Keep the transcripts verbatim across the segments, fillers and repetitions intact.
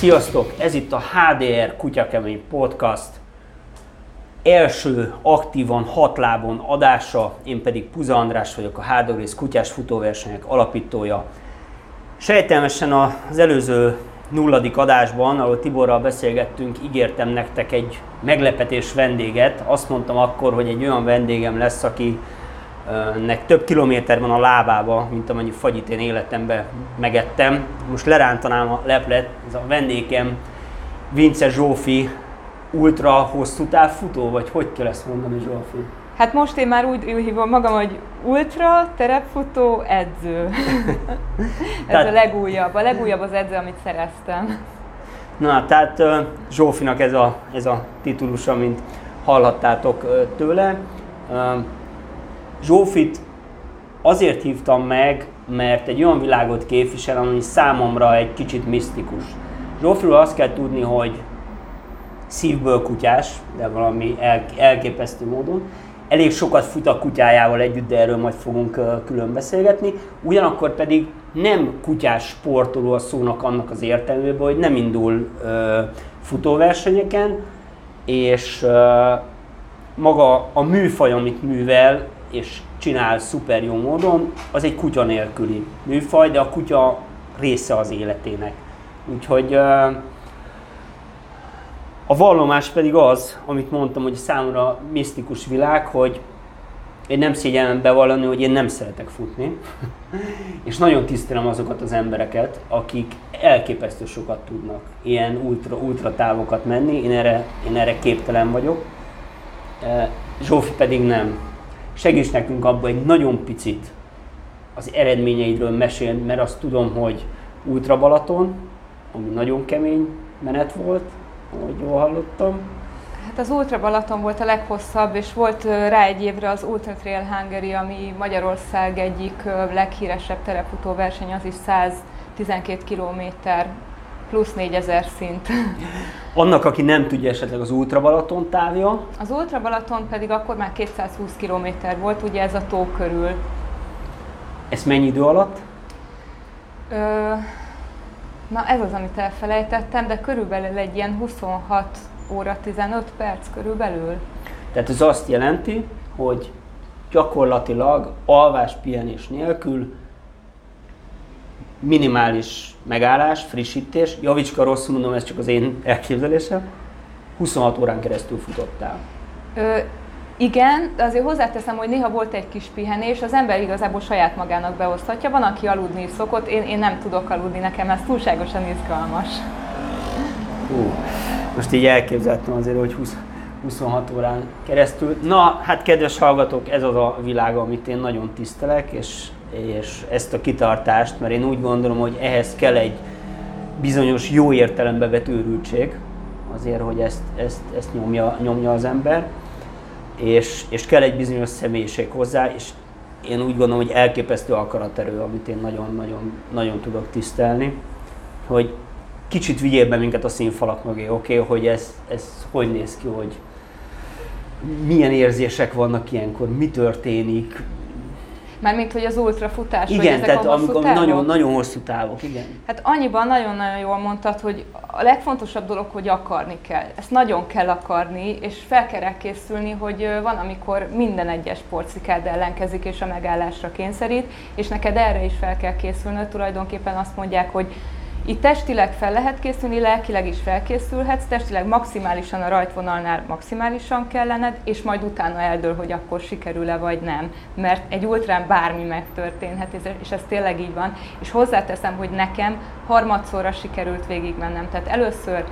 Sziasztok! Ez itt a há dé er Kutyakemény Podcast első aktívan hat lábon adása, én pedig Pusza András vagyok, a Hard Dog Race Kutyás Futóversenyek alapítója. Sejtelmesen az előző nulladik adásban, ahol Tiborral beszélgettünk, ígértem nektek egy meglepetés vendéget. Azt mondtam akkor, hogy egy olyan vendégem lesz, akinek több kilométer van a lábába, mint amennyi fagyit én életemben megettem. Most lerántanám a leplet, ez a vendégem Vince Zsófi, ultra hosszú távfutó, vagy hogy kell ezt mondani, Zsófi? Hát most én már úgy hívom magam, hogy ultra terepfutó edző. Ez tehát a legújabb, a legújabb az edző, amit szereztem. Na, tehát Zsófinak ez a, ez a titulusa, mint hallhattátok tőle. Zsófit azért hívtam meg, mert egy olyan világot képvisel, ami számomra egy kicsit misztikus. Zsófiról azt kell tudni, hogy szívből kutyás, de valami elképesztő módon. Elég sokat fut a kutyájával együtt, de erről majd fogunk külön beszélgetni. Ugyanakkor pedig nem kutyás sportoló a szónak annak az értelmében, hogy nem indul ö, futóversenyeken, és ö, maga a műfaj, amit művel, és csinál szuper jó módon, az egy kutya nélküli műfaj, de a kutya része az életének. Úgyhogy ö, a vallomás pedig az, amit mondtam, hogy számomra misztikus világ, hogy én nem szégyellem bevallani, hogy én nem szeretek futni, és nagyon tisztelem azokat az embereket, akik elképesztő sokat tudnak ilyen ultra, ultra távokat menni, én erre, én erre képtelen vagyok, Zsófi pedig nem. Segíts nekünk abban egy nagyon picit az eredményeidről mesél, mert azt tudom, hogy Ultra Balaton, ami nagyon kemény menet volt, ahogy jól hallottam. Hát az Ultra Balaton volt a leghosszabb, és volt rá egy évre az Ultra Trail Hungary, ami Magyarország egyik leghíresebb terepfutó verseny, az is száztizenkét kilométer, plusz négyezer szint. Annak, aki nem tudja, esetleg az Ultra Balaton távja? Az Ultra Balaton pedig akkor már kétszázhúsz kilométer volt, ugye ez a tó körül. Ez mennyi idő alatt? Ö... Na ez az, amit elfelejtettem, de körülbelül egy ilyen huszonhat óra tizenöt perc körülbelül. Tehát ez azt jelenti, hogy gyakorlatilag alvás, pihenés nélkül minimális megállás, frissítés, javicska, rosszul mondom, ez csak az én elképzelésem, huszonhat órán keresztül futottál. Ö, igen, de azért hozzáteszem, hogy néha volt egy kis pihenés, az ember igazából saját magának beoszthatja, van, aki aludni szokott, én, én nem tudok aludni, nekem ez túlságosan izgalmas. Hú, most így elképzeltem azért, hogy huszonhat órán keresztül. Na, hát kedves hallgatók, ez az a világ, amit én nagyon tisztelek, és és ezt a kitartást, mert én úgy gondolom, hogy ehhez kell egy bizonyos jó értelembe vett őrültség, azért, hogy ezt, ezt, ezt nyomja, nyomja az ember, és, és kell egy bizonyos személyiség hozzá, és én úgy gondolom, hogy elképesztő akaraterő, amit én nagyon-nagyon tudok tisztelni, hogy kicsit vigyél be minket a színfalak mögé, oké, okay, hogy ez, ez hogy néz ki, hogy milyen érzések vannak ilyenkor, mi történik, mármint, hogy az ultrafutás, igen, vagy ezek tehát a hosszú távok? Nagyon, nagyon hosszú távok, igen. Hát annyiban nagyon-nagyon jól mondtad, hogy a legfontosabb dolog, hogy akarni kell. Ezt nagyon kell akarni, és fel kell rá készülni, hogy van, amikor minden egyes porcikád ellenkezik, és a megállásra kényszerít, és neked erre is fel kell készülnöd. Tulajdonképpen azt mondják, hogy itt testileg fel lehet készülni, lelkileg is felkészülhetsz, testileg maximálisan a rajtvonalnál maximálisan kellened, és majd utána eldől, hogy akkor sikerül-e vagy nem. Mert egy ultrán bármi megtörténhet, és ez tényleg így van. És hozzáteszem, hogy nekem harmadszorra sikerült végigmennem. Tehát először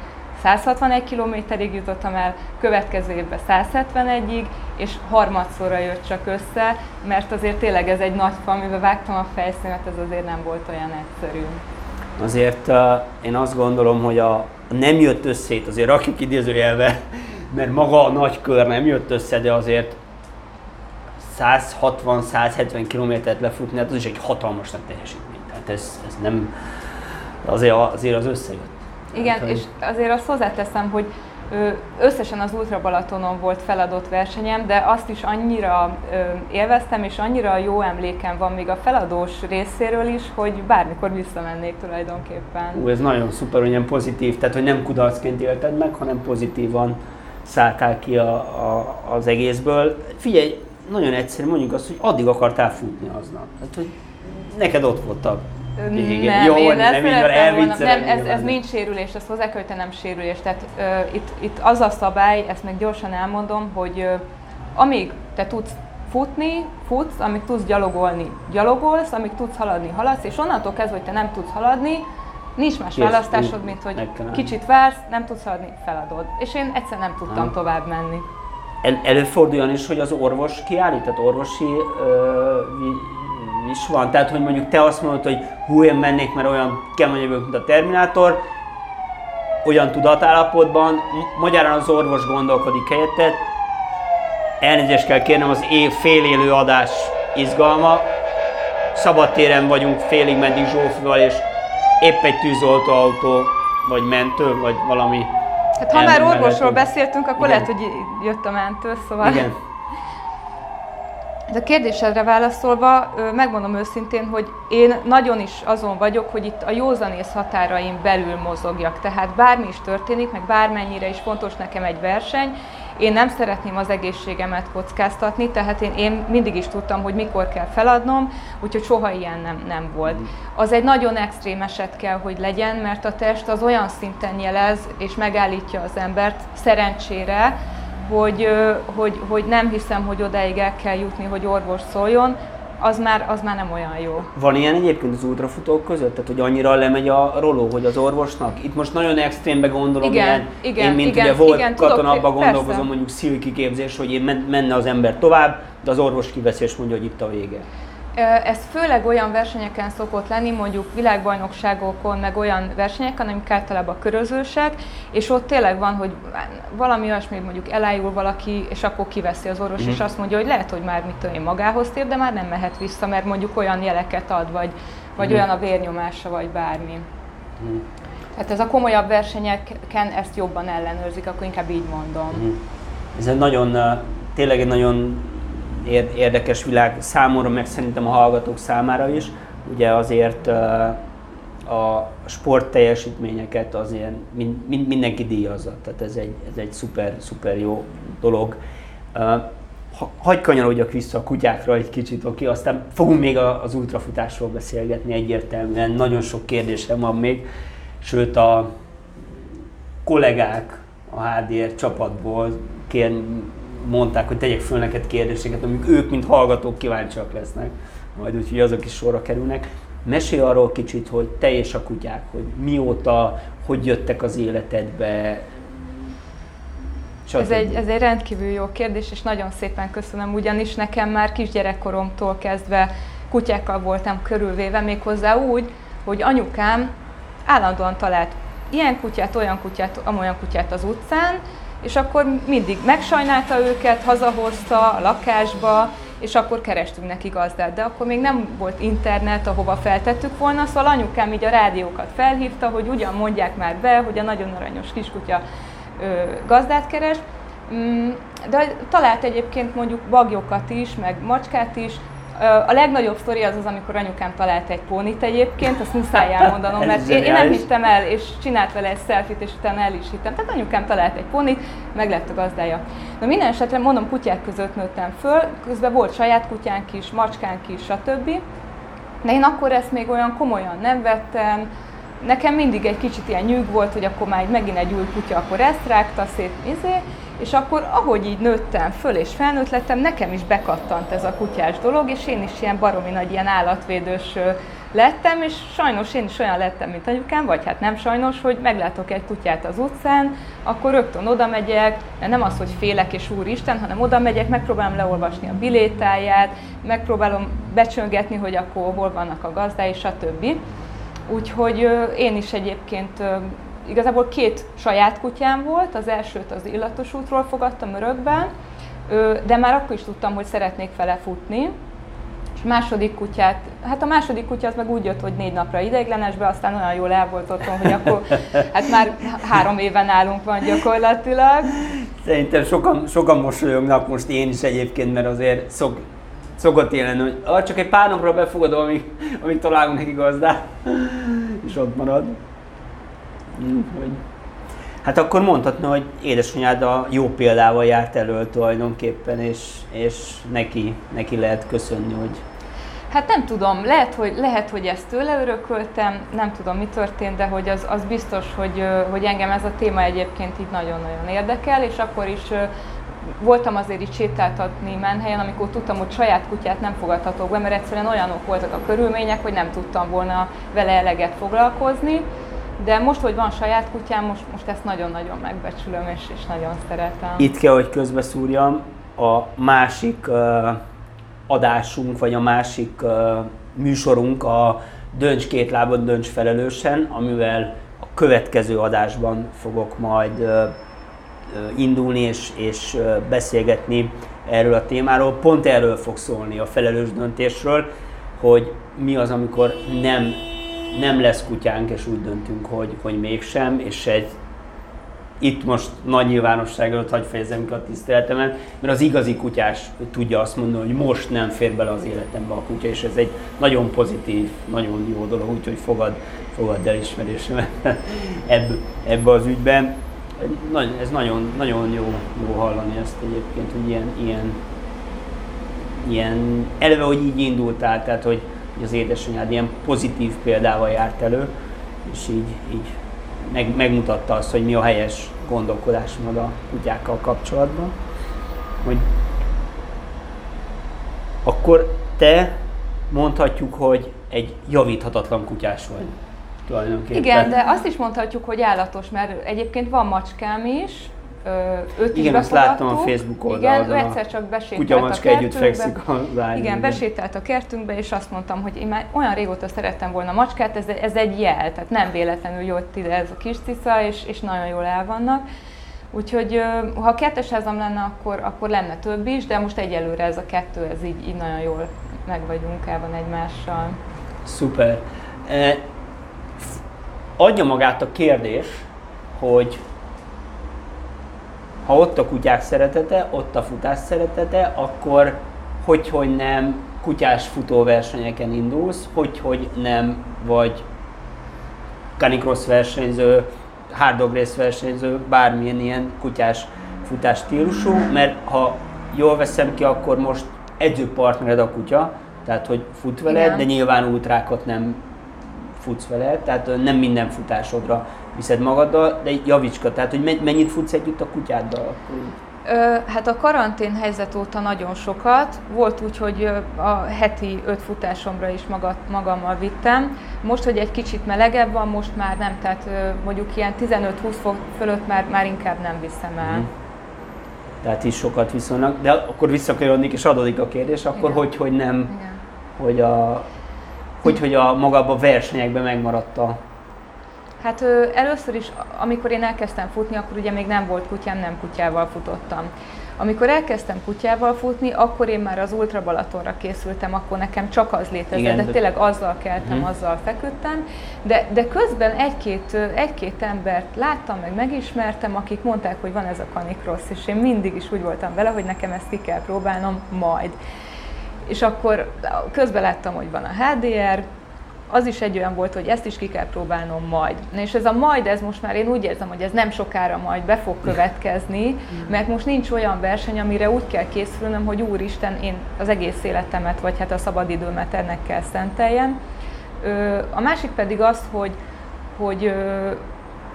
száz hatvanegy kilométerig jutottam el, következő évben száz hetvenegyig, és harmadszorra jött csak össze, mert azért tényleg ez egy nagy fa, amiben vágtam a fejszínet, ez azért nem volt olyan egyszerű. Azért uh, én azt gondolom, hogy a, a nem jött össze, azért rakjuk idézőjelbe, mert maga a nagy kör nem jött össze, de azért száz hatvan száz hetven kilométert lefutni, hát az is egy hatalmas nagy teljesítmény. Tehát ez, ez nem, azért, azért az összejött. Igen, hát, és azért azt hozzáteszem, hogy Összesen az Ultra Balatonon volt feladott versenyem, de azt is annyira élveztem, és annyira jó emlékem van még a feladós részéről is, hogy bármikor visszamennék tulajdonképpen. Ú, ez nagyon szuper, hogy ilyen pozitív, tehát hogy nem kudarcként élted meg, hanem pozitívan szálltál ki a, a, az egészből. Figyelj, nagyon egyszerű, mondjuk azt, hogy addig akartál futni aznap. Tehát, hogy neked ott voltak. Nem, jó, én nem, nem, nem, ez, ez nincs sérülés, ezt hozzá kell, hogy te nem sérülés. Tehát uh, itt, itt az a szabály, ezt meg gyorsan elmondom, hogy uh, amíg te tudsz futni, futsz, amíg tudsz gyalogolni, gyalogolsz, amíg tudsz haladni, haladsz, és onnantól kezdve, hogy te nem tudsz haladni, nincs más választásod, mint hogy kicsit vársz, nem tudsz haladni, feladod. És én egyszer nem tudtam nem. tovább menni. El, előforduljon is, hogy az orvos kiállít, tehát orvosi... Uh, is van. Tehát, hogy mondjuk te azt mondod, hogy hú, én mennék, mert olyan kemény vagyok, mint a Terminátor, olyan tudatállapotban, magyarán az orvos gondolkodik helyetted, elnézést kell kérnem, az év félélő adás izgalma, szabadtéren vagyunk félig meddig Zsófival, és épp egy tűzoltóautó, vagy mentő, vagy valami... Hát ha már orvosról beszéltünk, akkor igen. Lehet, hogy jött a mentő, szóval... Igen. A kérdésedre válaszolva, megmondom őszintén, hogy én nagyon is azon vagyok, hogy itt a józanész határaim belül mozogjak. Tehát bármi is történik, meg bármennyire is fontos nekem egy verseny, én nem szeretném az egészségemet kockáztatni, tehát én, én mindig is tudtam, hogy mikor kell feladnom, úgyhogy soha ilyen nem, nem volt. Az egy nagyon extrém eset kell, hogy legyen, mert a test az olyan szinten jelez és megállítja az embert, szerencsére, Hogy, hogy, hogy nem hiszem, hogy odáig el kell jutni, hogy orvos szóljon, az már, az már nem olyan jó. Van ilyen egyébként az ultrafutók között? Tehát, hogy annyira lemegy a roló, hogy az orvosnak? Itt most nagyon extrémbe gondolom, igen, ilyen, igen, én mint igen, ugye volt igen, katona, abban gondolkozom, persze. Mondjuk szilki képzés, hogy én menne az ember tovább, de az orvos kiveszi és mondja, hogy itt a vége. Ez főleg olyan versenyeken szokott lenni, mondjuk világbajnokságokon, meg olyan versenyeken, amik általában körözősek, és ott tényleg van, hogy valami olyasmi, mondjuk elájul valaki, és akkor kiveszi az orvos, mm-hmm. és azt mondja, hogy lehet, hogy már mit tudom én magához tér, de már nem mehet vissza, mert mondjuk olyan jeleket ad, vagy, vagy mm. olyan a vérnyomása, vagy bármi. Mm. Tehát ez a komolyabb versenyeken ezt jobban ellenőrzik, akkor inkább így mondom. Mm. Ez egy nagyon, tényleg egy nagyon... érdekes világ számomra, meg szerintem a hallgatók számára is. Ugye azért a sportteljesítményeket az ilyen mindenki díjazza, tehát ez egy, ez egy szuper, szuper jó dolog. Hagyj kanyarodjak vissza a kutyákra egy kicsit, oké, aztán fogunk még az ultrafutásról beszélgetni egyértelműen, nagyon sok kérdésem van még, sőt a kollégák a há dé er csapatból kér, mondták, hogy tegyek föl neked kérdéseket, amik ők, mint hallgatók kíváncsiak lesznek, majd úgyhogy azok is sorra kerülnek. Mesélj arról kicsit, hogy te és a kutyák, hogy mióta, hogy jöttek az életedbe. Ez egy, ez egy rendkívül jó kérdés, és nagyon szépen köszönöm, ugyanis nekem már kisgyerekkoromtól kezdve kutyákkal voltam körülvéve, méghozzá úgy, hogy anyukám állandóan talált ilyen kutyát, olyan kutyát, amolyan kutyát az utcán, és akkor mindig megsajnálta őket, hazahozta a lakásba, és akkor kerestünk neki gazdát. De akkor még nem volt internet, ahova feltettük volna, szóval anyukám így a rádiókat felhívta, hogy ugyan mondják már be, hogy a nagyon aranyos kiskutya ö, gazdát keres. De talált egyébként mondjuk bagyokat is, meg macskát is. A legnagyobb sztori az az, amikor anyukám talált egy pónit egyébként, azt muszáj elmondanom, mert én, én nem hittem el, és csinált vele egy selfit, és utána el is hittem. Tehát anyukám talált egy pónit, meg lett a gazdája. Na minden esetre mondom, kutyák között nőttem föl, közben volt saját kutyánk is, macskánk is, stb. De én akkor ezt még olyan komolyan nem vettem. Nekem mindig egy kicsit ilyen nyűg volt, hogy akkor már megint egy új kutya, akkor ezt rágta szét, izé. És akkor, ahogy így nőttem föl és felnőtt lettem, nekem is bekattant ez a kutyás dolog, és én is ilyen baromi nagy ilyen állatvédős lettem, és sajnos én is olyan lettem, mint anyukám, vagy hát nem sajnos, hogy meglátok egy kutyát az utcán, akkor rögtön oda megyek, nem az, hogy félek és úristen, hanem oda megyek, megpróbálom leolvasni a bilétáját, megpróbálom becsöngetni, hogy akkor hol vannak a gazdái, stb. Úgyhogy én is egyébként igazából két saját kutyám volt, az elsőt az Illatos útról fogadtam örökben, de már akkor is tudtam, hogy szeretnék vele futni, és a második kutyát, hát a második kutya az meg úgy jött, hogy négy napra ideiglenesbe, aztán olyan jól el volt otthon, hogy akkor hát már három éve nálunk van gyakorlatilag. Szerintem sokan, sokan mosolyognak most, én is egyébként, mert azért szok, szokott élni, hogy ah, csak egy pár napra befogadom, amíg, amíg találunk neki gazdát, és ott marad. Hogy... Hát akkor mondhatna, hogy édesanyád a jó példával járt elől tulajdonképpen, és, és neki, neki lehet köszönni, hogy... Hát nem tudom, lehet, hogy, lehet, hogy ezt tőle örököltem, nem tudom, mi történt, de hogy az, az biztos, hogy, hogy engem ez a téma egyébként így nagyon-nagyon érdekel, és akkor is voltam azért így sétáltatni Menhelyen, amikor tudtam, hogy saját kutyát nem fogadhatok be, mert egyszerűen olyanok voltak a körülmények, hogy nem tudtam volna vele eleget foglalkozni. De most, hogy van saját kutyám, most, most ezt nagyon-nagyon megbecsülöm, és, és nagyon szeretem. Itt kell, hogy közbeszúrjam, a másik uh, adásunk, vagy a másik uh, műsorunk a Dönts két lábon dönts felelősen, amivel a következő adásban fogok majd uh, indulni és, és uh, beszélgetni erről a témáról. Pont erről fog szólni, a felelős döntésről, hogy mi az, amikor nem nem lesz kutyánk, és úgy döntünk, hogy, hogy mégsem, és egy itt most nagy nyilvánosság előtt hagy fejezem ki a tiszteletemet, mert az igazi kutyás tudja azt mondani, hogy most nem fér bele az életembe a kutya, és ez egy nagyon pozitív, nagyon jó dolog, úgyhogy fogad, fogad elismerésemet ebb, ebbe az ügyben. Ez nagyon, nagyon jó, jó hallani ezt egyébként, hogy ilyen, ilyen, ilyen eleve, hogy így indultál, tehát hogy az édesanyád ilyen pozitív példával járt elő, és így, így meg, megmutatta azt, hogy mi a helyes gondolkodásmód a kutyákkal kapcsolatban. Hogy akkor te mondhatjuk, hogy egy javíthatatlan kutyás vagy tulajdonképpen. Igen, de azt is mondhatjuk, hogy állatos, mert egyébként van macskám is, Öt igen, azt láttam a Facebook oldalon. Igen, egyszer csak besételt a kertünkbe. Együtt fekszik a lány, igen, besételt a kertünkbe, és azt mondtam, hogy én már olyan régóta szerettem volna macskát, ez, ez egy jel, tehát nem véletlenül jött ide ez a kis cica, és, és nagyon jól el vannak. Úgyhogy ha kettes házam lenne, akkor, akkor lenne több is, de most egyelőre ez a kettő, ez így, így nagyon jól meg vagyunk el van egymással. Szuper. Adja magát a kérdés, hogy ha ott a kutyák szeretete, ott a futás szeretete, akkor hogy, hogy nem kutyás futóversenyeken indulsz, hogy, hogy nem vagy Canicross versenyző, Hard Dog Race versenyző, bármilyen ilyen kutyás futás stílusú, mert ha jól veszem ki, akkor most edzőpartnered a kutya, tehát hogy fut veled, igen, de nyilván ultrákat nem futsz veled, tehát nem minden futásodra viszed magaddal, de javicska, tehát hogy mennyit futsz együtt a kutyáddal akkor? Ö, hát a karantén helyzet óta nagyon sokat. Volt úgy, hogy a heti öt futásomra is maga, magammal vittem. Most, hogy egy kicsit melegebb van, most már nem, tehát mondjuk ilyen tizenöt-húsz fok fölött már, már inkább nem viszem el. Mm. Tehát is sokat viszonylag, de akkor visszakönyörödik és adódik a kérdés, akkor igen, hogy, hogy nem, igen, hogy a, hogy, hogy a magába a versenyekben megmaradt a... Hát először is, amikor én elkezdtem futni, akkor ugye még nem volt kutyám, nem kutyával futottam. Amikor elkezdtem kutyával futni, akkor én már az Ultra Balatonra készültem, akkor nekem csak az létezett, igen, de tényleg azzal keltem, uh-huh, azzal feküdtem. De, de közben egy-két, egy-két embert láttam, meg megismertem, akik mondták, hogy van ez a Canicross, és én mindig is úgy voltam vele, hogy nekem ezt ki kell próbálnom majd. És akkor közben láttam, hogy van a há dé er, az is egy olyan volt, hogy ezt is ki kell próbálnom majd. És ez a majd, ez most már én úgy érzem, hogy ez nem sokára majd be fog következni, mert most nincs olyan verseny, amire úgy kell készülnöm, hogy úristen, én az egész életemet, vagy hát a szabadidőmet ennek kell szenteljem. A másik pedig az, hogy, hogy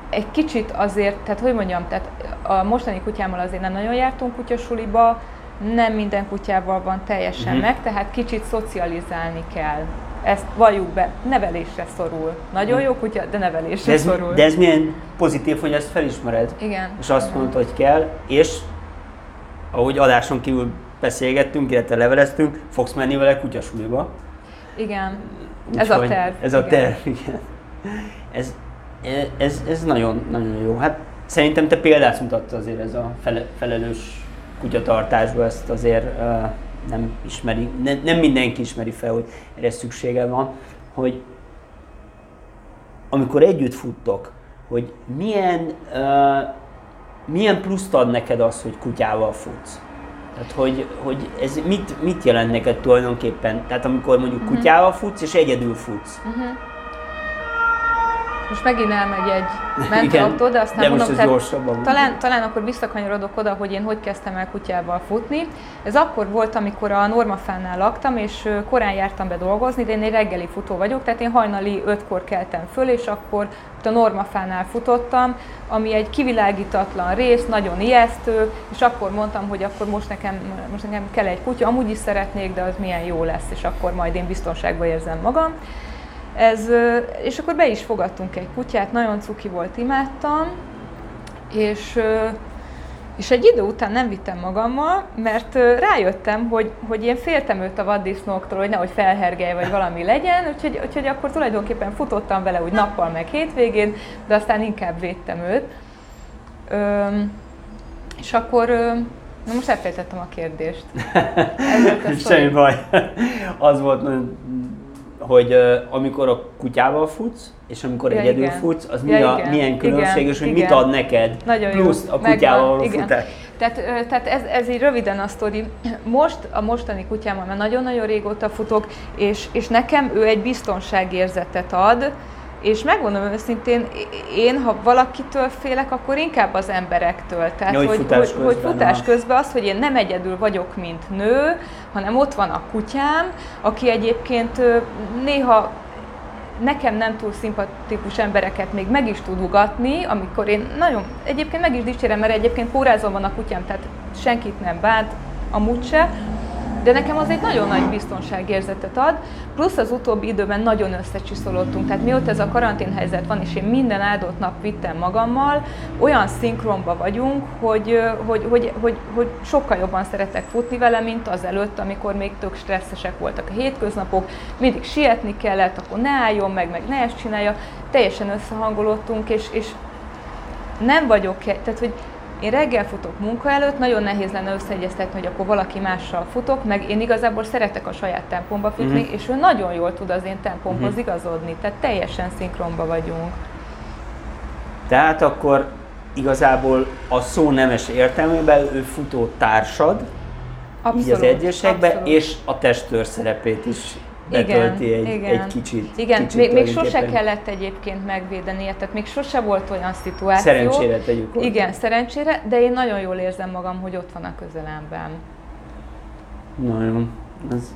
egy kicsit azért, tehát hogy mondjam, tehát a mostani kutyámmal azért nem nagyon jártunk kutyasuliba, nem minden kutyával van teljesen uh-huh, meg, tehát kicsit szocializálni kell. Ezt valljuk be, nevelésre szorul. Nagyon jó kutya, de nevelésre de ez, szorul. De ez milyen pozitív, hogy ezt felismered. Igen. És azt mondod, hogy kell, és ahogy adáson kívül beszélgettünk, illetve leveleztünk, fogsz menni vele kutyasuliba. Igen, úgy ez a terv. Ez a terv, igen. igen. Ez, ez, ez nagyon, nagyon jó. Hát szerintem te példát mutattad azért ez a fele, felelős kutyatartásba, ezt azért uh, nem ismeri, ne, nem mindenki ismeri fel, hogy erre szüksége van, hogy amikor együtt futtok, hogy milyen, uh, milyen pluszt ad neked az, hogy kutyával futsz. Tehát, hogy, hogy ez mit, mit jelent neked tulajdonképpen? Tehát amikor mondjuk uh-huh. kutyával futsz és egyedül futsz. Uh-huh. Most megint elmegy egy mentalaktól, de aztán de mondom, tehát talán, talán akkor visszakanyarodok oda, hogy én hogy kezdtem el kutyával futni. Ez akkor volt, amikor a Normafánnál laktam, és korán jártam be dolgozni, de én egy reggeli futó vagyok, tehát én hajnali ötkor keltem föl, és akkor a Normafánál futottam, ami egy kivilágítatlan rész, nagyon ijesztő, és akkor mondtam, hogy akkor most nekem, most nekem kell egy kutya, amúgy is szeretnék, de az milyen jó lesz, és akkor majd én biztonságban érzem magam. Ez, és akkor be is fogadtunk egy kutyát, nagyon cuki volt, imádtam, és, és egy idő után nem vittem magammal, mert rájöttem, hogy, hogy én féltem őt a vaddisznóktól, hogy nehogy felhergelj, vagy valami legyen, úgyhogy, úgyhogy akkor tulajdonképpen futottam vele úgy nappal meg hétvégén, de aztán inkább védtem őt. Öm, és akkor... Na most elfelejtettem a kérdést. Semmi baj. Az volt nagyon... hogy uh, amikor a kutyával futsz, és amikor ja, egyedül igen. futsz, az ja, mi a, milyen különbség, igen, és hogy igen. mit ad neked nagyon plusz jó. a kutyával való futás. Tehát, tehát ez, ez így röviden a sztori. Most, a mostani kutyámmal már nagyon-nagyon régóta futok, és, és nekem ő egy biztonságérzetet ad, és megmondom őszintén, én, ha valakitől félek, akkor inkább az emberektől. Tehát, ja, hogy, hogy futás, hogy, közben, hogy futás közben az, hogy én nem egyedül vagyok, mint nő, hanem ott van a kutyám, aki egyébként néha nekem nem túl szimpatikus embereket még meg is tud ugatni, amikor én nagyon, egyébként meg is dicsérem, mert egyébként pórázom van a kutyám, tehát senkit nem bánt, amúgy se. De nekem az egy nagyon nagy biztonságérzetet ad, plusz az utóbbi időben nagyon összecsiszolódtunk. Tehát mióta ez a karanténhelyzet van, és én minden áldott nap vittem magammal, olyan szinkronba vagyunk, hogy, hogy, hogy, hogy, hogy sokkal jobban szeretek futni vele, mint az előtt, amikor még tök stresszesek voltak a hétköznapok, mindig sietni kellett, akkor ne álljon meg, meg ne ezt csinálja. Teljesen összehangolódtunk, és, és nem vagyok, tehát hogy én reggel futok munka előtt, nagyon nehéz lenne összeegyeztetni, hogy akkor valaki mással futok, meg én igazából szeretek a saját tempomba futni, mm-hmm. és ő nagyon jól tud az én tempomhoz mm-hmm. igazodni, tehát teljesen szinkronba vagyunk. Tehát akkor igazából a szó nemes értelmében ő futó társad, abszolút, így az egyésekben, és a testőr szerepét is betölti igen, egy, igen. egy kicsit. Igen, kicsit még, még sose kellett egyébként megvédenie, tehát még sose volt olyan szituáció. Szerencsére tegyük ott. Igen, szerencsére, de én nagyon jól érzem magam, hogy ott van a közelemben. Nagyon. Az,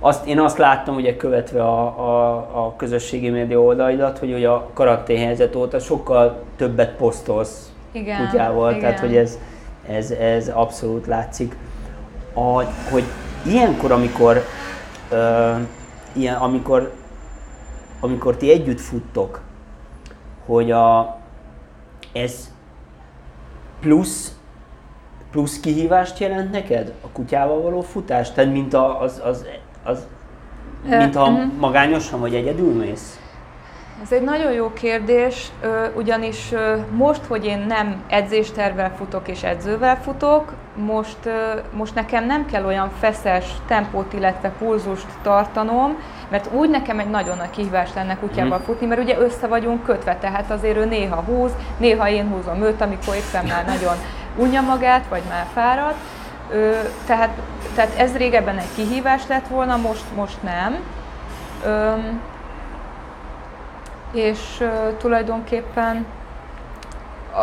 azt, én azt láttam ugye követve a, a, a közösségi média oldalidat, hogy ugye a karanténhelyzet óta sokkal többet posztolsz igen, kutyával, igen. tehát hogy ez, ez, ez abszolút látszik. A, hogy ilyenkor, amikor Uh, ilyen, amikor, amikor ti együtt futtok, hogy a, ez plusz, plusz kihívást jelent neked a kutyával való futás? Tehát mint a, az, az, az, mint ha uh-huh. magányosan vagy egyedül mész? Ez egy nagyon jó kérdés, ugyanis most, hogy én nem edzéstervvel futok és edzővel futok, most, most nekem nem kell olyan feszes tempót, illetve pulzust tartanom, mert úgy nekem egy nagyon nagy kihívás lenne kutyával futni, mert ugye össze vagyunk kötve, tehát azért ő néha húz, néha én húzom őt, amikor éppen már nagyon unja magát, vagy már fárad. Tehát, tehát ez régebben egy kihívás lett volna, most, most nem. És uh, tulajdonképpen, a,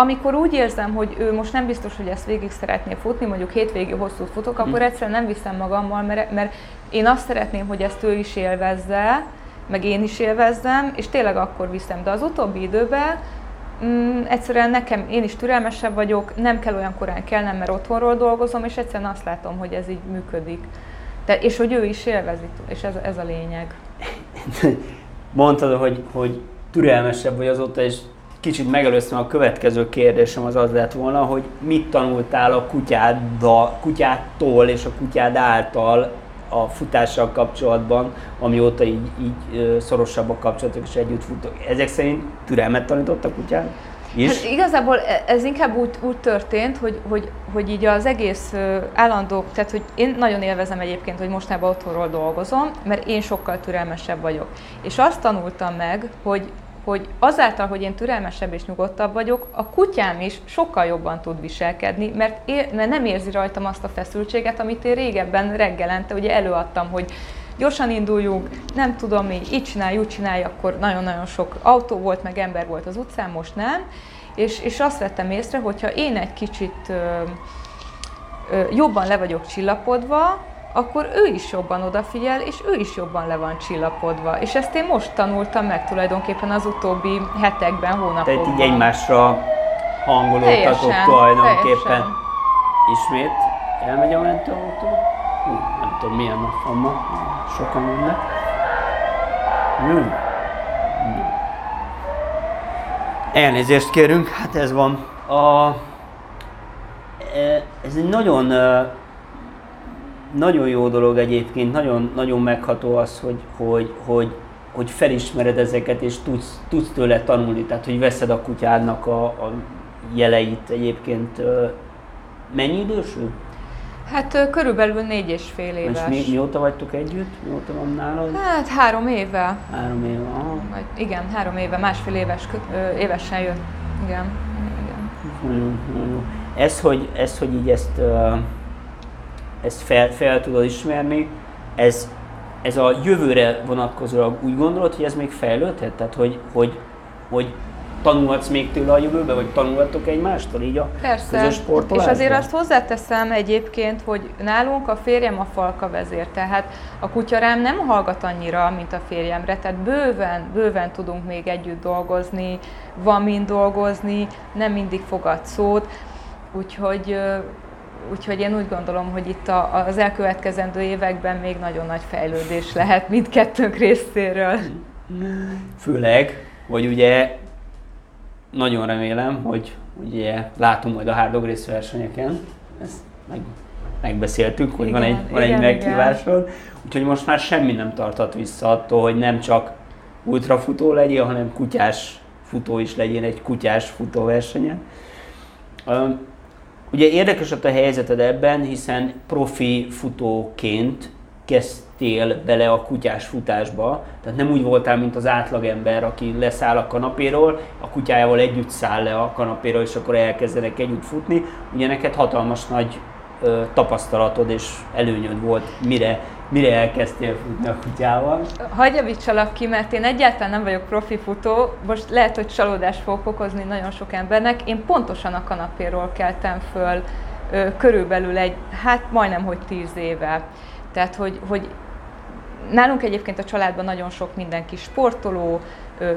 amikor úgy érzem, hogy ő most nem biztos, hogy ezt végig szeretné futni, mondjuk hétvégi hosszút futok, mm. akkor egyszerűen nem viszem magammal, mert, mert én azt szeretném, hogy ezt ő is élvezze, meg én is élvezzem, és tényleg akkor viszem. De az utóbbi időben mm, egyszerűen nekem, én is türelmesebb vagyok, nem kell olyan korán kelnem, mert otthonról dolgozom, és egyszerűen azt látom, hogy ez így működik. De, és hogy ő is élvezi, és ez, ez a lényeg. Mondtad, hogy, hogy türelmesebb vagy azóta, és kicsit megelőztem, a következő kérdésem az az lett volna, hogy mit tanultál a kutyáddal, kutyától és a kutyád által a futással kapcsolatban, amióta így, így szorosabb a kapcsolatok és együtt futok. Ezek szerint türelmet tanított a kutyád? is. Hát igazából ez inkább úgy, úgy történt, hogy, hogy, hogy így az egész állandó, tehát hogy én nagyon élvezem egyébként, hogy mostanában otthonról dolgozom, mert én sokkal türelmesebb vagyok. És azt tanultam meg, hogy hogy azáltal, hogy én türelmesebb és nyugodtabb vagyok, a kutyám is sokkal jobban tud viselkedni, mert, ér, mert nem érzi rajtam azt a feszültséget, amit én régebben reggelente ugye előadtam, hogy gyorsan induljunk, nem tudom, így, így csinálj, úgy csinálj, akkor nagyon-nagyon sok autó volt, meg ember volt az utcán, most nem. És, és azt vettem észre, hogyha én egy kicsit ö, ö, jobban le vagyok csillapodva, akkor ő is jobban odafigyel, és ő is jobban le van csillapodva. És ezt én most tanultam meg tulajdonképpen az utóbbi hetekben, hónapokban. Tehát így egymásra hangolódtatok tulajdonképpen. Teljesen. Ismét elmegy a mentőautó. Nem tudom, milyen nap van ma, sokan vannak. Elnézést kérünk, hát ez van. A, ez egy nagyon... Nagyon jó dolog egyébként, nagyon, nagyon megható az, hogy, hogy, hogy, hogy felismered ezeket, és tudsz, tudsz tőle tanulni, tehát hogy veszed a kutyádnak a, a jeleit egyébként. Mennyi idős ő? Hát körülbelül négy és fél éves. És mi, mióta vagytok együtt? Mióta van nálad? Hát három éve. Három éve, aha. Vagy, igen, három éve, másfél éves, évesen jött. Igen. Igen. Nagyon, nagyon. Ez, hogy, ez, hogy így ezt... ezt fel, fel tudod ismerni, ez, ez a jövőre vonatkozóan úgy gondolod, hogy ez még fejlődhet? Tehát, hogy, hogy, hogy tanulhatsz még tőle a jövőbe, vagy tanulhatok egymástól így a Persze. közös sportolásban? És azért azt hozzáteszem egyébként, hogy nálunk a férjem a falka vezér, tehát a kutya rám nem hallgat annyira, mint a férjemre, tehát bőven, bőven tudunk még együtt dolgozni, van mind dolgozni, nem mindig fogad szót, úgyhogy Úgyhogy én úgy gondolom, hogy itt a, az elkövetkezendő években még nagyon nagy fejlődés lehet mindkettőnk részéről. Főleg, hogy ugye nagyon remélem, hogy ugye látunk majd a Hard Dog Race versenyeken. Ezt meg, megbeszéltük, hogy igen, van egy, van igen, egy meghívásod. Úgyhogy most már semmi nem tartat vissza attól, hogy nem csak ultrafutó legyél, hanem kutyás futó is legyél egy kutyás futóversenyen. Um, Ugye érdekes a te helyzeted ebben, hiszen profi futóként kezdtél bele a kutyás futásba, tehát nem úgy voltál, mint az átlagember, aki leszáll a kanapéról, a kutyájával együtt száll le a kanapéról, és akkor elkezdenek együtt futni. Ugye neked hatalmas nagy ö, tapasztalatod és előnyöd volt, mire, mire elkezdtél futni a kutyával. Hagyj javítsalak ki, mert én egyáltalán nem vagyok profi futó, most lehet, hogy csalódást fogok okozni nagyon sok embernek. Én pontosan a kanapéról keltem föl ö, körülbelül egy, hát majdnem, hogy tíz éve. Tehát, hogy, hogy nálunk egyébként a családban nagyon sok mindenki sportoló, ö,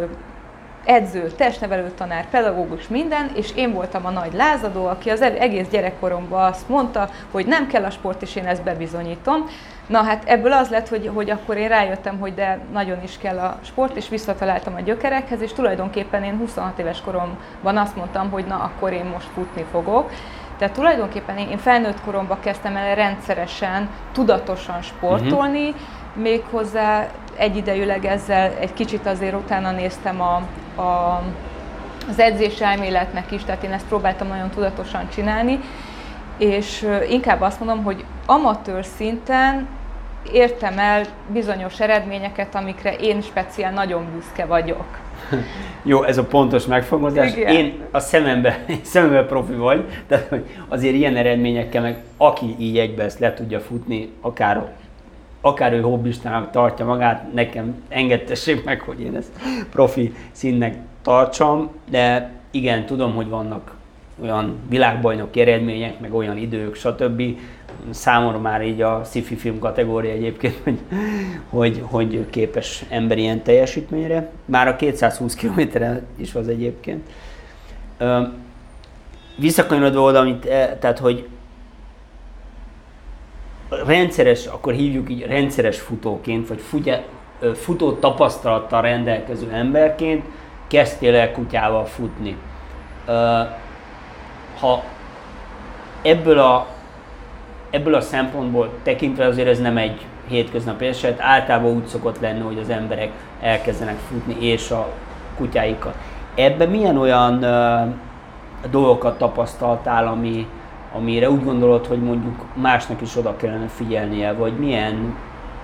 edző, testnevelő tanár, pedagógus, minden, és én voltam a nagy lázadó, aki az egész gyerekkoromban azt mondta, hogy nem kell a sport, és én ezt bebizonyítom. Na hát ebből az lett, hogy, hogy akkor én rájöttem, hogy de nagyon is kell a sport, és visszataláltam a gyökerekhez, és tulajdonképpen én huszonhat éves koromban azt mondtam, hogy na, akkor én most futni fogok. Tehát tulajdonképpen én felnőtt koromban kezdtem el rendszeresen, tudatosan sportolni, mm-hmm. méghozzá egyidejűleg ezzel egy kicsit azért utána néztem a, a, az edzés elméletnek is, tehát én ezt próbáltam nagyon tudatosan csinálni, és inkább azt mondom, hogy amatőr szinten értem el bizonyos eredményeket, amikre én speciál nagyon büszke vagyok. Jó, ez a pontos megfogadás. Én a szememben, szememben profi vagy, tehát azért ilyen eredményekkel meg aki így egybe ezt le tudja futni, akár akár ő hobbistának tartja magát, nekem engedtessék meg, hogy én ezt profi színnek tartsam, de igen, tudom, hogy vannak olyan világbajnoki eredmények, meg olyan idők, stb. Számomra már így a sci-fi film kategória egyébként, hogy, hogy, hogy képes ember ilyen teljesítményre. Már a kétszázhúsz kilométeren is az egyébként. Visszakanyarodva oda, amit, tehát hogy rendszeres, akkor hívjuk így rendszeres futóként, vagy futja, futó tapasztalattal rendelkező emberként kezdtél el kutyával futni. Ha ebből a, ebből a szempontból tekintve azért ez nem egy hétköznapi eset, általában úgy szokott lenni, hogy az emberek elkezdenek futni és a kutyáikat. Ebben milyen olyan ö, dolgokat tapasztaltál, ami, amire úgy gondolod, hogy mondjuk másnak is oda kellene figyelnie, vagy milyen,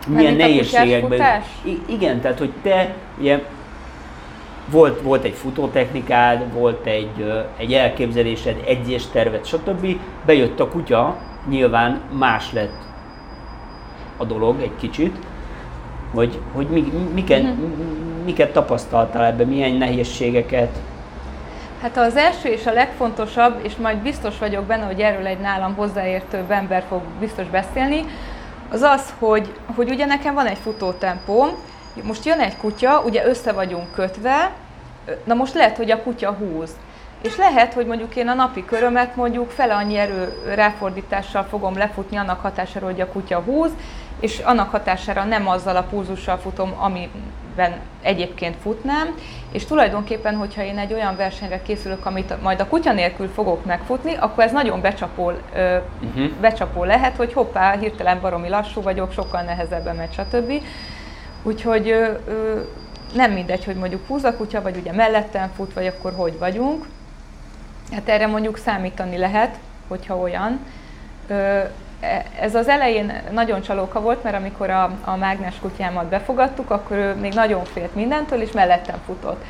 milyen nehézségekben... I- igen, tehát hogy te ugye, volt, volt egy futótechnikád, volt egy, egy elképzelésed, edzésterved, stb. Bejött a kutya, nyilván más lett a dolog egy kicsit, hogy, hogy mi, miket, mm-hmm. miket tapasztaltál ebben, milyen nehézségeket? Hát az első és a legfontosabb, és majd biztos vagyok benne, hogy erről egy nálam hozzáértőbb ember fog biztos beszélni, az az, hogy, hogy ugye nekem van egy futótempóm, most jön egy kutya, ugye össze vagyunk kötve, na most lehet, hogy a kutya húz. És lehet, hogy mondjuk én a napi körömet mondjuk fele annyi erő ráfordítással fogom lefutni annak hatására, hogy a kutya húz, és annak hatására nem azzal a pulzussal futom, amiben egyébként futnám. És tulajdonképpen, hogyha én egy olyan versenyre készülök, amit majd a kutya nélkül fogok megfutni, akkor ez nagyon becsapó, ö, uh-huh. becsapó lehet, hogy hoppá, hirtelen baromi lassú vagyok, sokkal nehezebben megy, stb. Úgyhogy ö, ö, nem mindegy, hogy mondjuk húz a kutya, vagy ugye mellettem fut, vagy akkor hogy vagyunk. Hát erre mondjuk számítani lehet, hogyha olyan. Ö, Ez az elején nagyon csalóka volt, mert amikor a, a mágnes kutyámat befogadtuk, akkor ő még nagyon félt mindentől, és mellettem futott.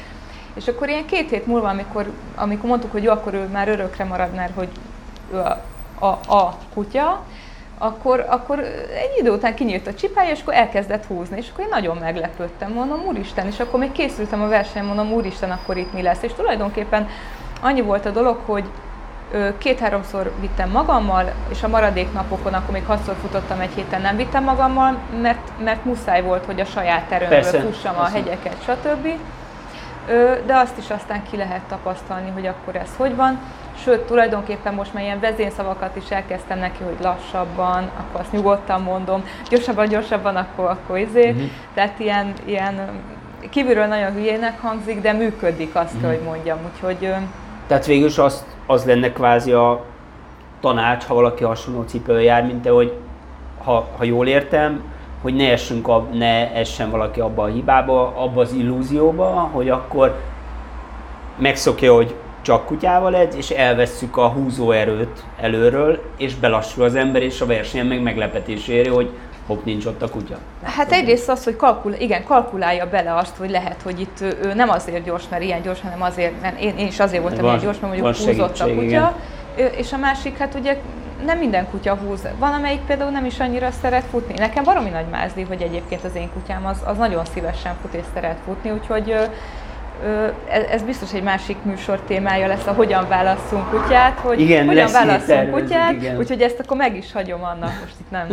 És akkor ilyen két hét múlva, amikor, amikor mondtuk, hogy jó, akkor ő már örökre marad, mert hogy ő a, a, a kutya, akkor, akkor egy idő után kinyílt a csipája, és akkor elkezdett húzni. És akkor én nagyon meglepődtem, mondom, úristen, és akkor még készültem a versenyen, mondom, úristen, akkor itt mi lesz. És tulajdonképpen annyi volt a dolog, hogy két-háromszor vittem magammal, és a maradék napokon, akkor még hatszor futottam egy héten, nem vittem magammal, mert, mert muszáj volt, hogy a saját erőmből fussam a hegyeket, stb. De azt is aztán ki lehet tapasztalni, hogy akkor ez hogy van. Sőt, tulajdonképpen most már ilyen vezényszavakat is elkezdtem neki, hogy lassabban, akkor azt nyugodtan mondom, gyorsabban, gyorsabban, akkor, akkor izé. Uh-huh. Tehát ilyen, ilyen kívülről nagyon hülyének hangzik, de működik azt, uh-huh. hogy mondjam. Úgyhogy, tehát végül is az, az lenne kvázi a tanács, ha valaki hasonló cipővel jár, mint te, hogy ha, ha jól értem, hogy ne, essünk a, ne essen valaki abba a hibába, abba az illúzióba, hogy akkor megszokja, hogy csak kutyával edz, és elvesszük a húzóerőt előről, és belassul az ember, és a versenyen meg meglepetés éri, hogy hopp, nincs ott a kutya. Hát egyrészt az, hogy kalkul, igen, kalkulálja bele azt, hogy lehet, hogy itt ő nem azért gyors, mert ilyen gyors, hanem azért, mert én, én is azért voltam van, ilyen gyors, mert mondjuk húzott a kutya. Igen. És a másik, hát ugye nem minden kutya húz. Van, amelyik például nem is annyira szeret futni. Nekem baromi nagy mázli, hogy egyébként az én kutyám az, az nagyon szívesen fut és szeret futni, úgyhogy ez biztos egy másik műsor témája lesz, a hogyan válasszunk kutyát, hogy igen, hogyan válasszunk kutyát, igen. Úgyhogy ezt akkor meg is hagyom annak, most itt nem.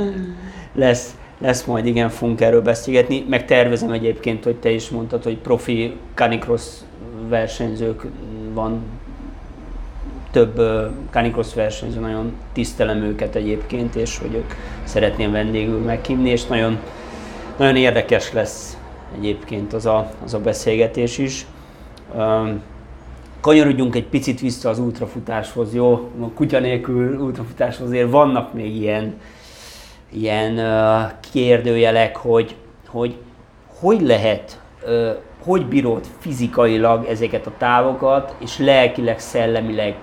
Lesz, lesz majd, igen, fogunk erről beszélgetni, meg tervezem egyébként, hogy te is mondtad, hogy profi Canicross versenyzők van, több Canicross versenyző, nagyon tisztelem őket egyébként, és hogy ők szeretném vendégül meghívni, és nagyon, nagyon érdekes lesz egyébként az a, az a beszélgetés is. Kanyarodjunk egy picit vissza az ultrafutáshoz, jó? A kutya nélkül ultrafutáshoz azért vannak még ilyen, ilyen kérdőjelek, hogy, hogy hogy lehet, hogy bírod fizikailag ezeket a távokat, és lelkileg, szellemileg.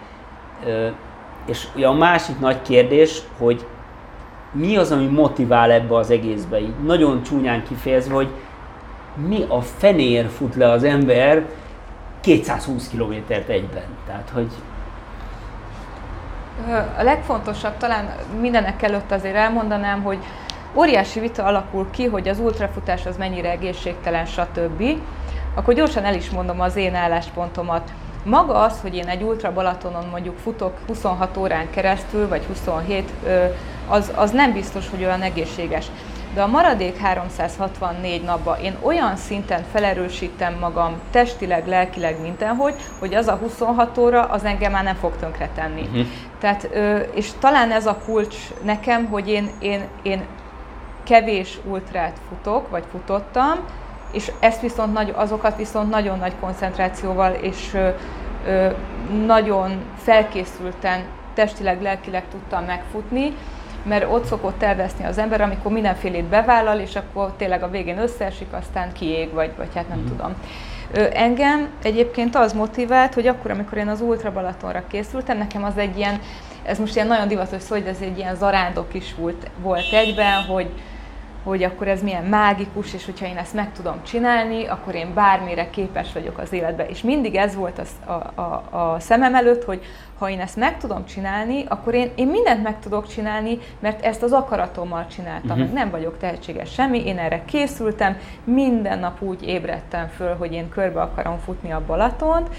És a másik nagy kérdés, hogy mi az, ami motivál ebbe az egészbe? Így nagyon csúnyán kifejezve, hogy mi a fenér fut le az ember kétszázhúsz kilométert egyben? Tehát, hogy... A legfontosabb talán mindenek előtt azért elmondanám, hogy óriási vita alakul ki, hogy az ultrafutás az mennyire egészségtelen, stb. Akkor gyorsan el is mondom az én álláspontomat. Maga az, hogy én egy Ultra Balatonon mondjuk futok huszonhat órán keresztül, vagy huszonhét, az, az nem biztos, hogy olyan egészséges. De a maradék háromszázhatvannégy napban én olyan szinten felerősítem magam testileg, lelkileg, mindenhogy, hogy az a huszonhat óra az engem már nem fog tönkretenni. Uh-huh. Tehát, és talán ez a kulcs nekem, hogy én, én, én kevés ultrát futok, vagy futottam, és ezt viszont nagy, azokat viszont nagyon nagy koncentrációval és nagyon felkészülten testileg, lelkileg tudtam megfutni. mert ott szokott elveszni az ember, amikor mindenfélét bevállal, és akkor tényleg a végén összeesik, aztán kiég, vagy, vagy hát nem mm. tudom. Engem egyébként az motivált, hogy akkor, amikor én az Ultra Balatonra készültem, nekem az egy ilyen, ez most ilyen nagyon divatos szó, hogy ez egy ilyen zarándok is volt, volt egyben, hogy, hogy akkor ez milyen mágikus, és hogyha én ezt meg tudom csinálni, akkor én bármire képes vagyok az életben. És mindig ez volt a, a, a, a szemem előtt, hogy ha én ezt meg tudom csinálni, akkor én, én mindent meg tudok csinálni, mert ezt az akaratommal csináltam. Uh-huh. Nem vagyok tehetséges semmi, én erre készültem, minden nap úgy ébredtem föl, hogy én körbe akarom futni a Balatont,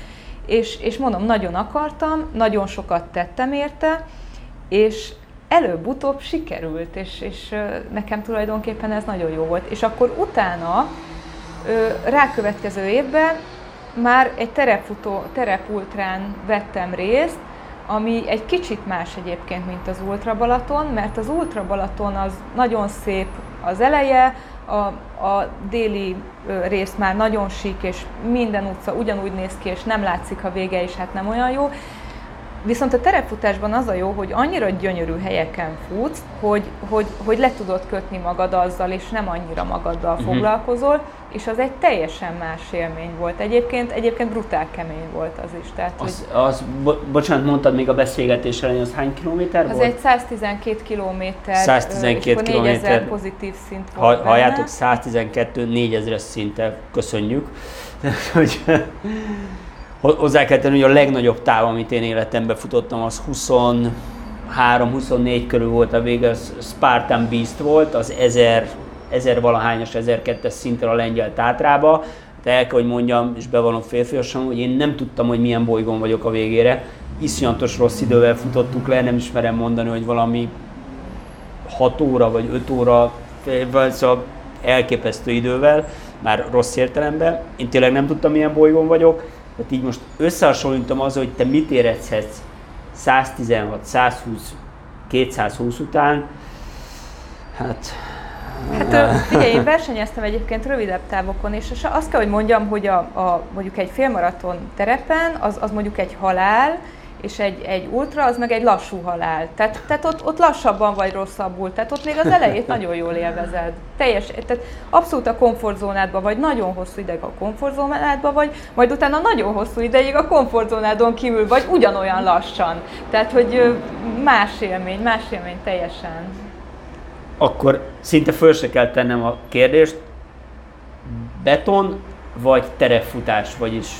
és, és mondom, nagyon akartam, nagyon sokat tettem érte, és előbb-utóbb sikerült, és, és nekem tulajdonképpen ez nagyon jó volt. És akkor utána, rákövetkező évben már egy terepfutó, terepultrán vettem részt, ami egy kicsit más egyébként, mint az Ultra Balaton, mert az Ultra Balaton az nagyon szép az eleje, a, a déli rész már nagyon sík, és minden utca ugyanúgy néz ki, és nem látszik a vége, és hát nem olyan jó. Viszont a terepfutásban az a jó, hogy annyira gyönyörű helyeken futsz, hogy, hogy, hogy le tudod kötni magad azzal, és nem annyira magaddal uh-huh. foglalkozol, és az egy teljesen más élmény volt. Egyébként, egyébként brutál kemény volt az is. Tehát, az, hogy... az, bo- bocsánat, mondtad még a beszélgetés elején, az hány kilométer az volt? Az egy száztizenkét kilométer, száztizenkét és akkor négyezer pozitív szint volt. Ha, halljátok, száztizenkettő négyezres szinttel köszönjük. Hozzá kell tenni, hogy a legnagyobb táv, amit én életemben futottam, az huszonhárom huszonnégy körül volt a vége, az Spartan Beast volt, az ezer valahányas, ezerkettes szinten a lengyel Tátrába. De el kell, hogy mondjam, és bevallom férfiasan, hogy én nem tudtam, hogy milyen bolygón vagyok a végére. Iszonyatos rossz idővel futottuk le, nem ismerem mondani, hogy valami hat óra vagy öt óra, szóval elképesztő idővel, már rossz értelemben. Én tényleg nem tudtam, milyen bolygón vagyok. Tehát így most összehasonlítom az, hogy te mit érezhetsz száztizenhat, százhúsz, kétszázhúsz után, hát... Hát figyelj, én versenyeztem egyébként rövidebb távokon, és azt kell, hogy mondjam, hogy a, a, mondjuk egy félmaraton terepen, az, az mondjuk egy halál, és egy, egy ultra, az meg egy lassú halál. Tehát, tehát ott, ott lassabban vagy rosszabbul, tehát ott még az elejét nagyon jól élvezed. Teljes, tehát abszolút a komfortzónádban vagy, nagyon hosszú ideig a komfortzónádban vagy, majd utána nagyon hosszú ideig a komfortzónádon kívül vagy, ugyanolyan lassan. Tehát, hogy más élmény, más élmény teljesen. Akkor szinte föl se kell tennem a kérdést, beton vagy terepfutás, vagyis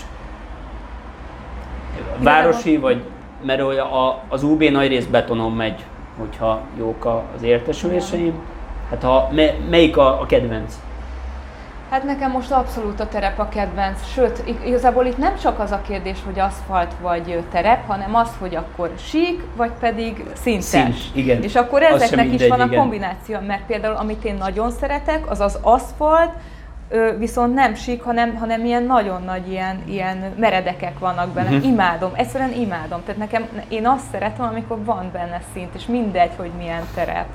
városi, vagy, mert a, az ú bé nagy rész betonon megy, hogyha jók az értesüléseim. Hát ha, melyik a, a kedvenc? Hát nekem most abszolút a terep a kedvenc, sőt, igazából itt nem csak az a kérdés, hogy aszfalt vagy terep, hanem az, hogy akkor sík, vagy pedig szintes. Szint, igen. És akkor ezeknek is van a kombináció, mert például amit én nagyon szeretek, az az aszfalt, viszont nem sík, hanem, hanem ilyen nagyon nagy ilyen, ilyen meredekek vannak benne. Uh-huh. Imádom, egyszerűen imádom. Tehát nekem, én azt szeretem, amikor van benne szint, és mindegy, hogy milyen terep.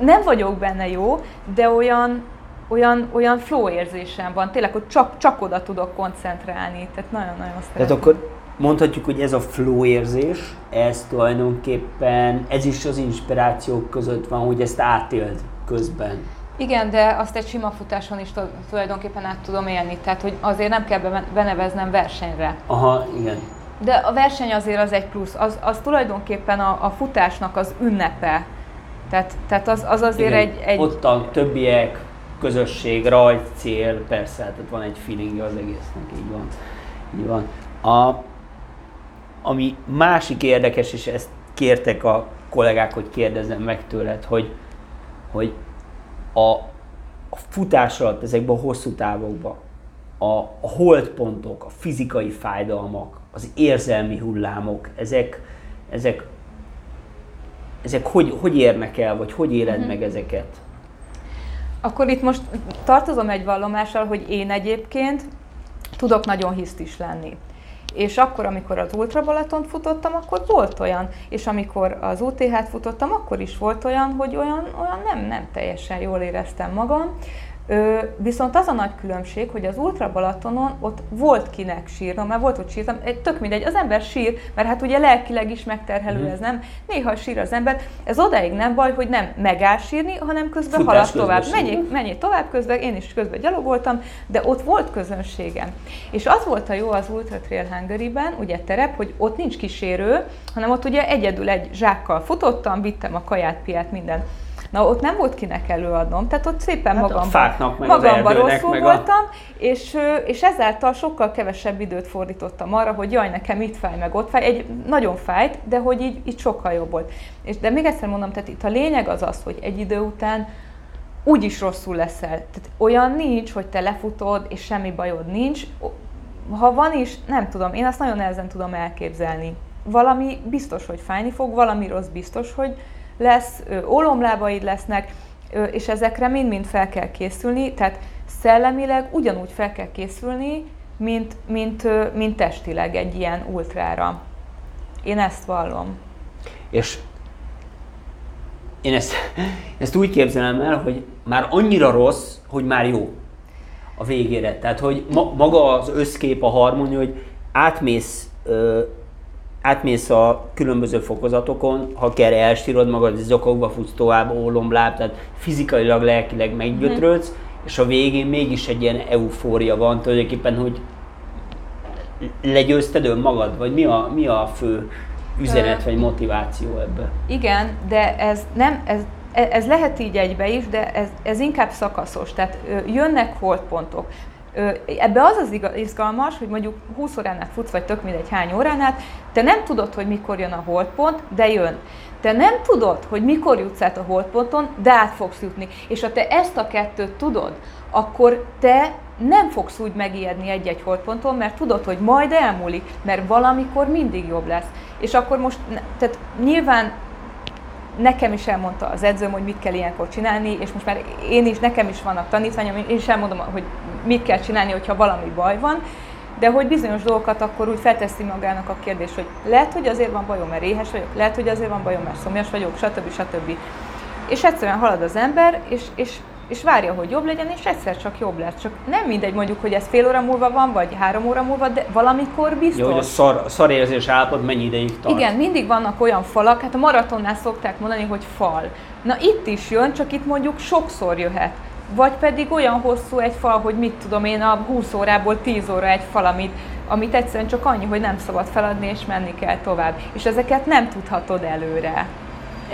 Nem vagyok benne jó, de olyan, olyan, olyan flow érzésem van. Tényleg, hogy csak, csak oda tudok koncentrálni. Tehát nagyon-nagyon szeretem. Tehát akkor mondhatjuk, hogy ez a flow érzés, ez tulajdonképpen, ez is az inspirációk között van, hogy ezt átéld közben. Igen, de azt egy sima futáson is tulajdonképpen át tudom élni, tehát hogy azért nem kell beneveznem versenyre. Aha, igen. De a verseny azért az egy plusz, az, az tulajdonképpen a, a futásnak az ünnepe, tehát, tehát az, az azért igen. egy... egy... Ott a többiek, közösség, rajt, cél, persze, tehát van egy feelingje az egésznek, így van. Így van. A, ami másik érdekes, és ezt kértek a kollégák, hogy kérdezzem meg tőled, hogy, hogy a futás alatt ezekben a hosszú távokban a, a holdpontok, a fizikai fájdalmak, az érzelmi hullámok, ezek, ezek, ezek hogy, hogy érnek el, vagy hogy éled uh-huh. meg ezeket? Akkor itt most tartozom egy vallomással, hogy én egyébként tudok nagyon hisztis lenni. És akkor, amikor az Ultra Balatont futottam, akkor volt olyan, és amikor az ú té há-t futottam, akkor is volt olyan, hogy olyan, olyan nem, nem teljesen jól éreztem magam. Ö, viszont az a nagy különbség, hogy az Ultra Balatonon ott volt kinek sírnom, mert volt, hogy sírtam, tök mindegy, az ember sír, mert hát ugye lelkileg is megterhelő mm. ez, nem? Néha sír az ember, ez odáig nem baj, hogy nem megáll sírni, hanem közben futás halad tovább, menjék, menjék tovább közben, én is közben gyalogoltam, de ott volt közönségem. És az volt a jó az Ultra Trail Hungary-ben, ugye terep, hogy ott nincs kísérő, hanem ott ugye egyedül egy zsákkal futottam, vittem a kaját, piát, minden. Na, ott nem volt kinek előadnom, tehát ott szépen hát magamban, magamban rosszul voltam, a... és, és ezáltal sokkal kevesebb időt fordítottam arra, hogy jaj, nekem itt fáj, meg ott fáj, egy, nagyon fájt, de hogy így, így sokkal jobb volt. És, de még egyszer mondom, tehát itt a lényeg az az, hogy egy idő után úgyis rosszul leszel. Tehát olyan nincs, hogy te lefutod, és semmi bajod nincs. Ha van is, nem tudom, én azt nagyon nehezen tudom elképzelni. Valami biztos, hogy fájni fog, valami rossz biztos, hogy lesz, ólomlábaid lesznek, és ezekre mind-mind fel kell készülni, tehát szellemileg ugyanúgy fel kell készülni, mint, mint, mint testileg egy ilyen ultrára. Én ezt vallom. És én ezt, ezt úgy képzelem el, hogy már annyira rossz, hogy már jó a végére. Tehát, hogy ma, maga az összkép, a harmónia, hogy átmész, ö, átmész a különböző fokozatokon, ha kell, elsírod magad, zokogba futsz tovább, ólomláb, tehát fizikailag, lelkileg meggyötrődsz, mm. és a végén mégis egy ilyen eufória van, tulajdonképpen, hogy legyőzted önmagad, vagy mi a, mi a fő üzenet, vagy motiváció ebben? Igen, de ez nem, ez, ez lehet így egybe is, de ez, ez inkább szakaszos, tehát jönnek holdpontok. Ebbe az az izgalmas, hogy mondjuk húsz órán át futsz, vagy tök mindegy hány órán át, te nem tudod, hogy mikor jön a holdpont, de jön. Te nem tudod, hogy mikor jutsz át a holdponton, de át fogsz jutni. És ha te ezt a kettőt tudod, akkor te nem fogsz úgy megijedni egy-egy holdponton, mert tudod, hogy majd elmúlik, mert valamikor mindig jobb lesz. És akkor most, tehát nyilván nekem is elmondta az edzőm, hogy mit kell ilyenkor csinálni, és most már én is, nekem is vannak tanítványom, én is elmondom, hogy mit kell csinálni, hogyha valami baj van, de hogy bizonyos dolgokat akkor úgy felteszi magának a kérdés, hogy lehet, hogy azért van bajom, mert éhes vagyok, lehet, hogy azért van bajom, mert szomjas vagyok, stb. stb. És egyszerűen halad az ember, és, és, és várja, hogy jobb legyen, és egyszer csak jobb lesz. Csak nem mindegy, mondjuk, hogy ez fél óra múlva van, vagy három óra múlva, de valamikor biztos. Jó, hogy a szar, szar érzés állapot mennyi ideig tart? Igen, mindig vannak olyan falak, hát a maratonnál szokták mondani, hogy fal. Na itt is jön, csak itt mondjuk sokszor jöhet. Vagy pedig olyan hosszú egy fal, hogy mit tudom én, a húsz órából tíz óra egy fal, amit, amit egyszerűen csak annyi, hogy nem szabad feladni, és menni kell tovább. És ezeket nem tudhatod előre.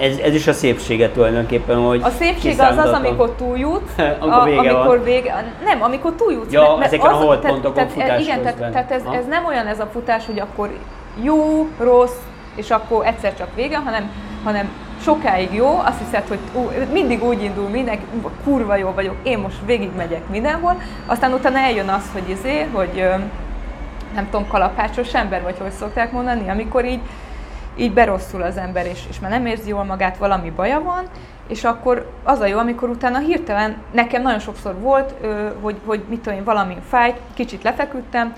Ez, ez is a szépsége tulajdonképpen, hogy a szépség az az, amikor túljutsz, amikor vége a, amikor vége, nem, amikor túljutsz. Ja, mert, mert ezeken az, a holdpontokon futás. Igen, tehát, tehát ez, ez nem olyan ez a futás, hogy akkor jó, rossz, és akkor egyszer csak vége, hanem, hanem sokáig jó, azt hiszed, hogy ú, mindig úgy indul mindenki, kurva jó vagyok, én most végigmegyek mindenhol, aztán utána eljön az, hogy izé, hogy nem tudom, kalapácsos ember, vagy hogy szokták mondani, amikor így így berosszul az ember, és, és már nem érzi jól magát, valami baja van, és akkor az a jó, amikor utána hirtelen, nekem nagyon sokszor volt, hogy, hogy mit tudom én, valami fájt, kicsit lefeküdtem,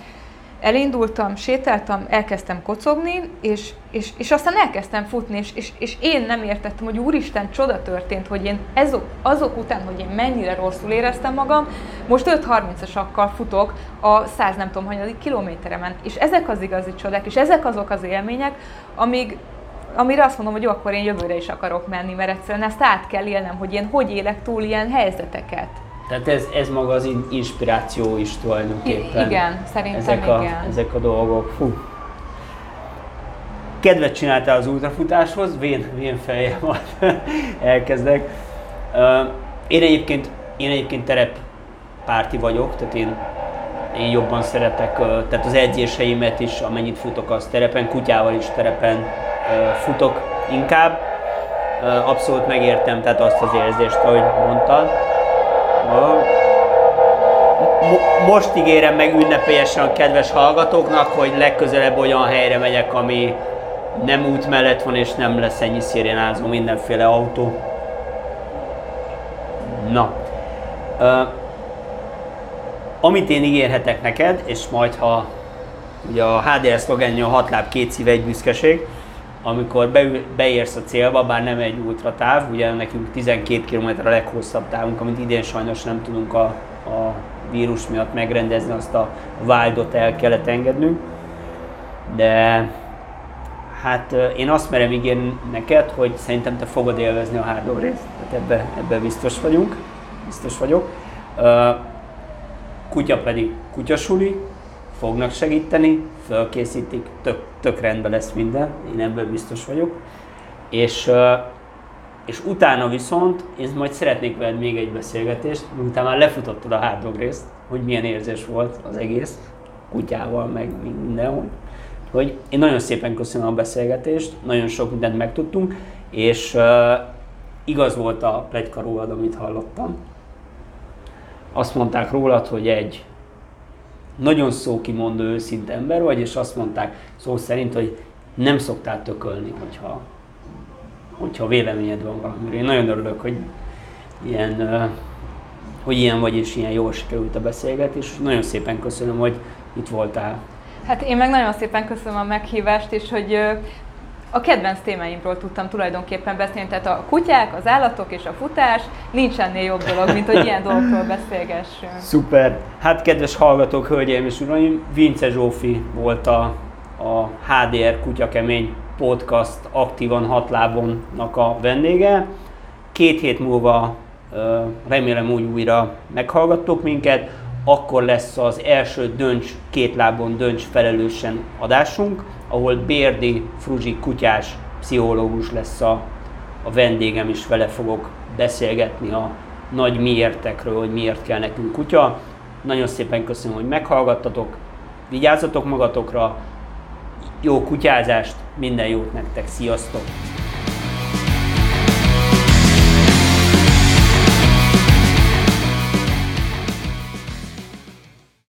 elindultam, sétáltam, elkezdtem kocogni, és, és, és aztán elkezdtem futni, és, és, és én nem értettem, hogy úristen, csoda történt, hogy én ezok, azok után, hogy én mennyire rosszul éreztem magam, most öt harmincasakkal futok a száz nem tudom hanyadik kilométeremen, és ezek az igazi csodák, és ezek azok az élmények, amíg, amire azt mondom, hogy jó, akkor én jövőre is akarok menni, mert egyszerűen ezt át kell élnem, hogy én hogy élek túl ilyen helyzeteket. Tehát ez, ez maga az inspiráció is tulajdonképpen. Igen, szerintem ezek a, igen. Ezek a dolgok. Fú. Kedvet csináltál az ultrafutáshoz, vén, vén fejjel majd elkezdek. Én egyébként, én egyébként tereppárti vagyok, tehát én, én jobban szeretek, tehát az edzéseimet is, amennyit futok, az terepen, kutyával is terepen futok inkább. Abszolút megértem, tehát azt az érzést, ahogy mondtad. Most ígérem meg ünnepélyesen a kedves hallgatóknak, hogy legközelebb olyan helyre megyek, ami nem út mellett van, és nem lesz ennyi szirénázó, mindenféle autó. Na. Uh, amit én ígérhetek neked, és majd ha ugye a há dé er szlogenje a hat láb, két szív, egy büszkeség, amikor beül, beérsz a célba, bár nem egy ultratáv, ugye nekünk tizenkét kilométer a leghosszabb távunk, amit idén sajnos nem tudunk a, a vírus miatt megrendezni, azt a wildot el kellett engednünk. De hát én azt merem ígérni neked, hogy szerintem te fogod élvezni a Hard Dog Race-t, tehát ebben ebbe biztos vagyunk, biztos vagyok. Kutya pedig kutyasuli, fognak segíteni, fölkészítik, tök, tök rendben lesz minden, én ebben biztos vagyok. És, és utána viszont én majd szeretnék veled még egy beszélgetést, miután már lefutottad a Hard Dog Race-t, hogy milyen érzés volt az egész, kutyával, meg mindenhol. Hogy én nagyon szépen köszönöm a beszélgetést, nagyon sok mindent megtudtunk, és uh, igaz volt a pletyka rólad, amit hallottam. Azt mondták rólad, hogy egy nagyon szókimondó, őszinte ember vagy, és azt mondták szó szerint, hogy nem szoktál tökölni, hogyha, hogyha véleményed van valamiről. Én nagyon örülök, hogy ilyen, uh, hogy ilyen vagy, és ilyen jól sikerült a beszélgetés, és nagyon szépen köszönöm, hogy itt voltál. Hát én meg nagyon szépen köszönöm a meghívást, és hogy a kedvenc témáimról tudtam tulajdonképpen beszélni, tehát a kutyák, az állatok és a futás, nincs ennél jobb dolog, mint hogy ilyen dolgokról beszélgessünk. Szuper! Hát kedves hallgatók, hölgyeim és uraim, Vince Zsófi volt a, a há dé er Kutyakemény Podcast aktívan hat lábonnak a vendége. Két hét múlva remélem úgy újra meghallgattok minket. Akkor lesz az első Dönts két lábon dönts felelősen adásunk, ahol Bérdi Fruzsi kutyás pszichológus lesz a, a vendégem, és vele fogok beszélgetni a nagy miértekről, hogy miért kell nekünk kutya. Nagyon szépen köszönöm, hogy meghallgattatok, vigyázzatok magatokra, jó kutyázást, minden jót nektek, sziasztok!